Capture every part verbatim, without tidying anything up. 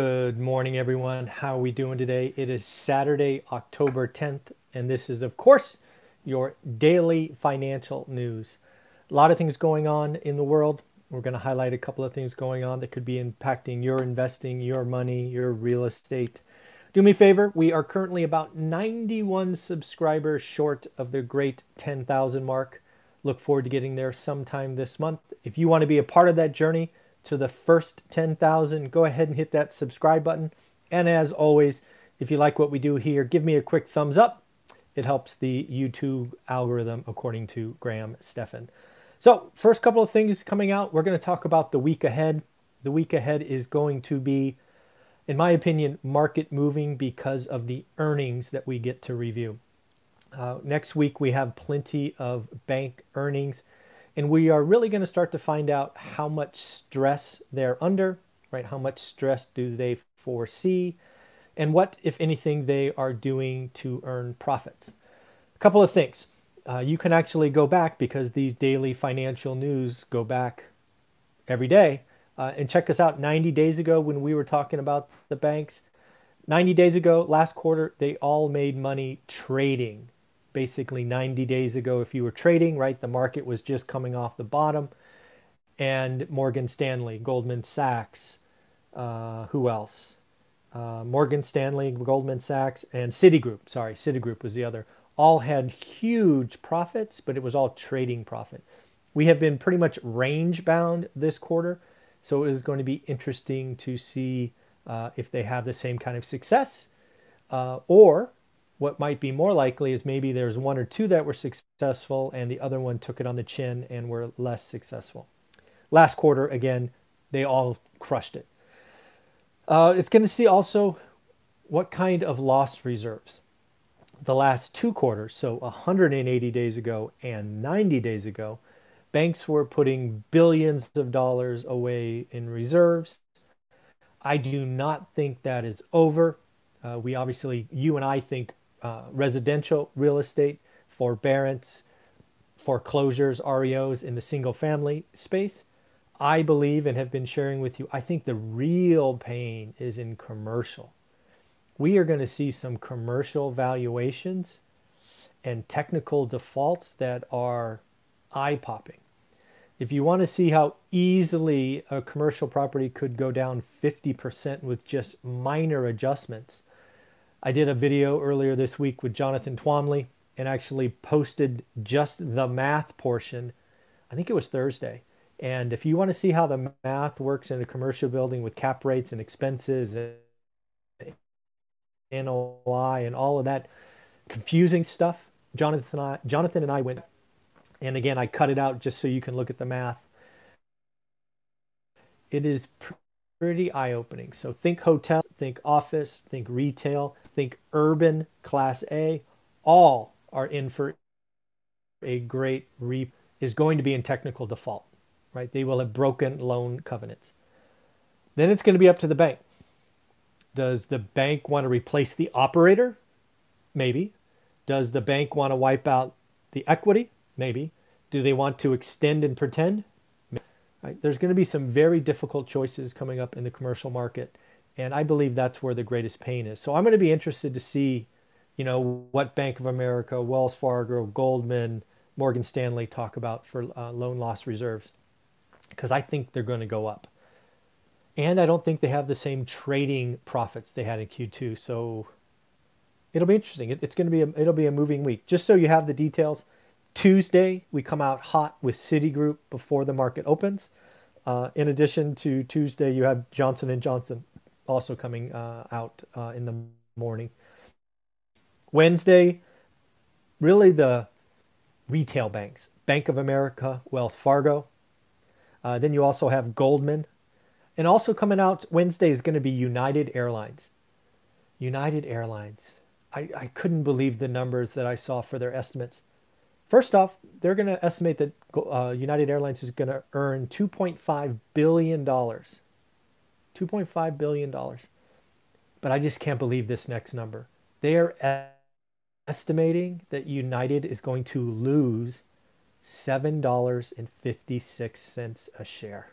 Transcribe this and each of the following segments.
Good morning, everyone. How are we doing today? It is Saturday, October tenth, and this is, of course, your daily financial news. A lot of things going on in the world. We're going to highlight a couple of things going on that could be impacting your investing, your money, your real estate. Do me a favor. We are currently about ninety-one subscribers short of the great ten thousand mark. Look forward to getting there sometime this month. If you want to be a part of that journey to the first ten thousand, go ahead and hit that subscribe button. And as always, if you like what we do here, give me a quick thumbs up. It helps the YouTube algorithm, according to Graham Stephan. So first couple of things coming out, we're going to talk about the week ahead. The week ahead is going to be, in my opinion, market moving because of the earnings that we get to review. Uh, next week, we have plenty of bank earnings. And we are really going to start to find out how much stress they're under, right? How much stress do they foresee? And what, if anything, they are doing to earn profits. A couple of things. Uh, you can actually go back, because these daily financial news go back every day. Uh, and check us out ninety days ago when we were talking about the banks. ninety days ago, last quarter, they all made money trading. Basically ninety days ago, if you were trading, right, the market was just coming off the bottom. And Morgan Stanley, Goldman Sachs, uh, who else? Uh, Morgan Stanley, Goldman Sachs, and Citigroup. Sorry, Citigroup was the other. All had huge profits, but it was all trading profit. We have been pretty much range bound this quarter. So it is going to be interesting to see uh, if they have the same kind of success uh, or... what might be more likely is maybe there's one or two that were successful and the other one took it on the chin and were less successful. Last quarter, again, they all crushed it. Uh, it's going to see also what kind of loss reserves. The last two quarters, so one hundred eighty days ago and ninety days ago, banks were putting billions of dollars away in reserves. I do not think that is over. Uh, we obviously, you and I think, Uh, residential real estate, forbearance, foreclosures, R E Os in the single family space. I believe and have been sharing with you, I think the real pain is in commercial. We are going to see some commercial valuations and technical defaults that are eye-popping. If you want to see how easily a commercial property could go down fifty percent with just minor adjustments, I did a video earlier this week with Jonathan Twomley and actually posted just the math portion. I think it was Thursday. And if you want to see how the math works in a commercial building with cap rates and expenses and N O I and all of that confusing stuff, Jonathan and I, Jonathan and I went. And again, I cut it out just so you can look at the math. It is pretty eye-opening. So think hotel, think office, think retail, think urban, class A, all are in for a great reap is going to be in technical default, right? They will have broken loan covenants. Then it's going to be up to the bank. Does the bank want to replace the operator? Maybe. Does the bank want to wipe out the equity? Maybe. Do they want to extend and pretend? Right. There's going to be some very difficult choices coming up in the commercial market, and I believe that's where the greatest pain is. So I'm going to be interested to see, you know, what Bank of America, Wells Fargo, Goldman, Morgan Stanley talk about for uh, loan loss reserves, because I think they're going to go up. And I don't think they have the same trading profits they had in Q two, so it'll be interesting. It, it's going to be a, it'll be a moving week. Just so you have the details, Tuesday, we come out hot with Citigroup before the market opens. Uh, in addition to Tuesday, you have Johnson and Johnson also coming uh, out uh, in the morning. Wednesday, really the retail banks, Bank of America, Wells Fargo. Uh, then you also have Goldman. And also coming out Wednesday is going to be United Airlines. United Airlines. I, I couldn't believe the numbers that I saw for their estimates. First off, they're going to estimate that uh, United Airlines is going to earn two point five billion dollars. two point five billion dollars. But I just can't believe this next number. They are estimating that United is going to lose seven dollars and fifty-six cents a share.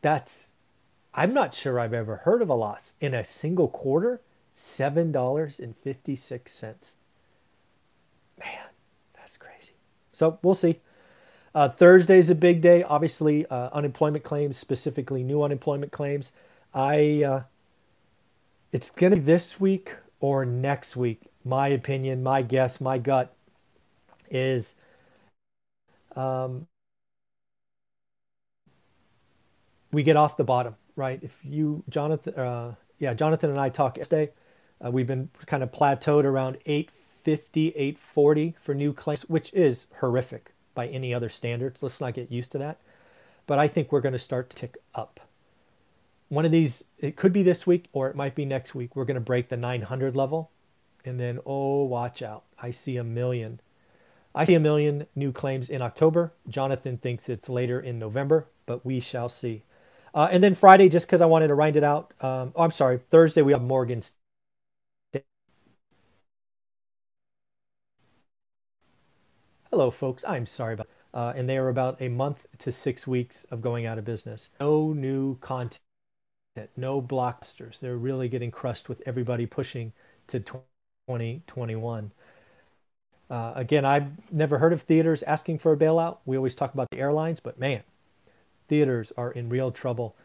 That's, I'm not sure I've ever heard of a loss in a single quarter, seven dollars and fifty-six cents. Man, that's crazy. So we'll see. Uh, Thursday's a big day. Obviously, uh, unemployment claims, specifically new unemployment claims. I, uh, it's going to be this week or next week. My opinion, my guess, my gut is um, we get off the bottom, right? If you, Jonathan, uh, yeah, Jonathan and I talk yesterday. Uh, we've been kind of plateaued around eight fifty, eight forty for new claims, which is horrific by any other standards. Let's not get used to that. But I think we're going to start to tick up. One of these, it could be this week or it might be next week. We're going to break the nine hundred level. And then, oh, watch out. I see a million. I see a million new claims in October. Jonathan thinks it's later in November, but we shall see. Uh, and then Friday, just because I wanted to round it out. Um, oh, I'm sorry. Thursday, we have Morgan Stanley. Hello, folks. I'm sorry about that. Uh, and they are about a month to six weeks of going out of business. No new content, no blockbusters. They're really getting crushed with everybody pushing to twenty twenty-one. Uh, again, I've never heard of theaters asking for a bailout. We always talk about the airlines, but man, theaters are in real trouble.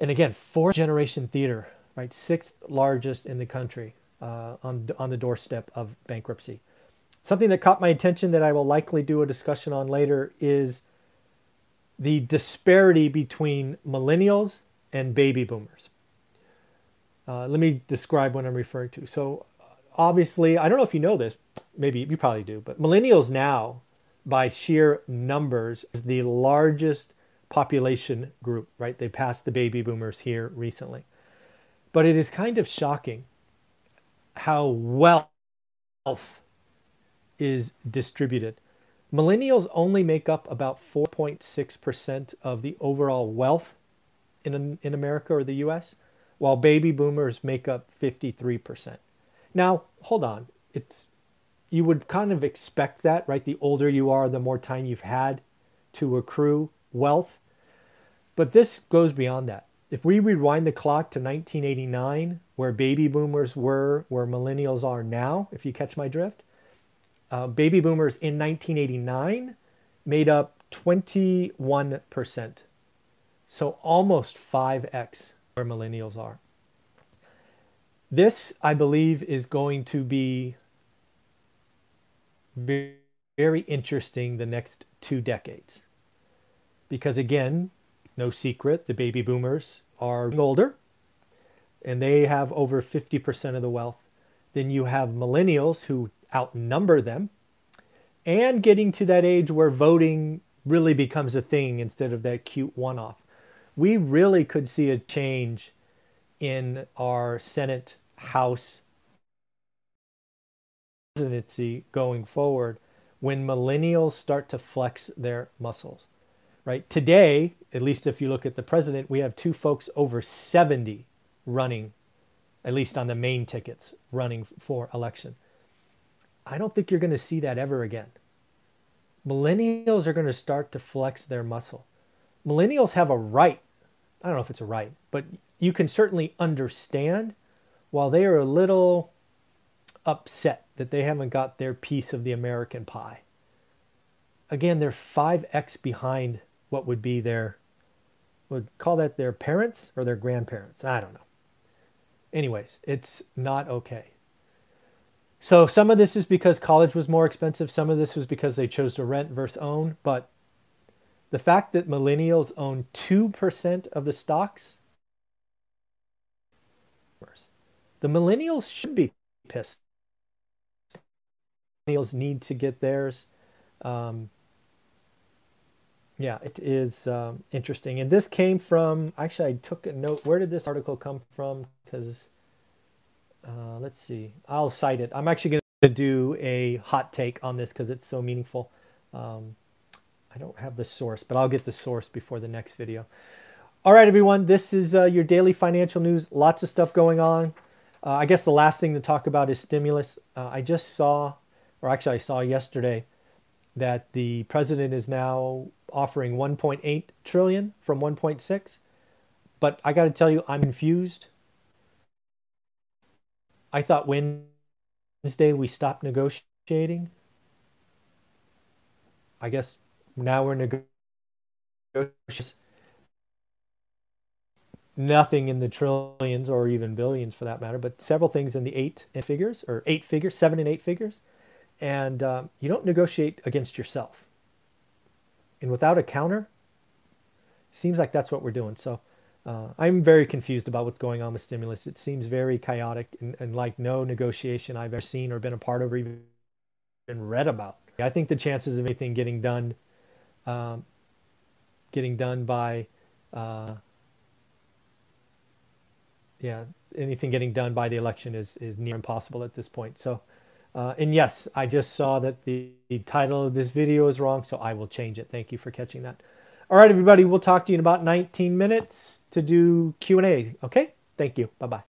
And again, fourth generation theater, right? Sixth largest in the country, uh, on, on the doorstep of bankruptcy. Something that caught my attention that I will likely do a discussion on later is the disparity between millennials and baby boomers. Uh, let me describe what I'm referring to. So obviously, I don't know if you know this, maybe you probably do, but millennials now, by sheer numbers, is the largest population group, right? They passed the baby boomers here recently. But it is kind of shocking how wealth is distributed. Millennials only make up about four point six percent of the overall wealth in, in America or the U S, while baby boomers make up fifty-three percent. Now, hold on. It's, you would kind of expect that, right? The older you are, the more time you've had to accrue wealth. But this goes beyond that. If we rewind the clock to nineteen eighty-nine, where baby boomers were, where millennials are now, if you catch my drift, Uh, baby boomers in nineteen eighty-nine made up twenty-one percent. So almost five X where millennials are. This, I believe, is going to be very, very interesting the next two decades. Because again, no secret, the baby boomers are older and they have over fifty percent of the wealth. Then you have millennials who outnumber them, and getting to that age where voting really becomes a thing instead of that cute one-off. We really could see a change in our Senate, House, presidency going forward when millennials start to flex their muscles, right? Today, at least if you look at the president, we have two folks over seventy running, at least on the main tickets, running for election. I don't think you're going to see that ever again. Millennials are going to start to flex their muscle. Millennials have a right. I don't know if it's a right, but you can certainly understand while they are a little upset that they haven't got their piece of the American pie. Again, they're five X behind what would be their, would call that their parents or their grandparents. I don't know. Anyways, it's not okay. So some of this is because college was more expensive. Some of this was because they chose to rent versus own. But the fact that millennials own two percent of the stocks, the millennials should be pissed. Millennials need to get theirs. Um, yeah, it is um, interesting. And this came from, actually I took a note. Where did this article come from? Because... Uh, let's see. I'll cite it. I'm actually going to do a hot take on this because it's so meaningful. Um, I don't have the source, but I'll get the source before the next video. All right, everyone. This is uh, your daily financial news. Lots of stuff going on. Uh, I guess the last thing to talk about is stimulus. Uh, I just saw, or actually I saw yesterday, that the president is now offering one point eight trillion from one point six. But I got to tell you, I'm confused. I thought Wednesday we stopped negotiating. I guess now we're negotiating. Nothing in the trillions or even billions for that matter, but several things in the eight figures or eight figures, seven and eight figures. And um, you don't negotiate against yourself. And without a counter, seems like that's what we're doing. So uh, I'm very confused about what's going on with stimulus. It seems very chaotic and, and like no negotiation I've ever seen or been a part of or even read about. I think the chances of anything getting done, um, getting done by... Uh, Yeah, anything getting done by the election is, is near impossible at this point. So, uh, and yes, I just saw that the, the title of this video is wrong, so I will change it. Thank you for catching that. All right, everybody, we'll talk to you in about nineteen minutes to do Q and A, okay? Thank you. Bye-bye.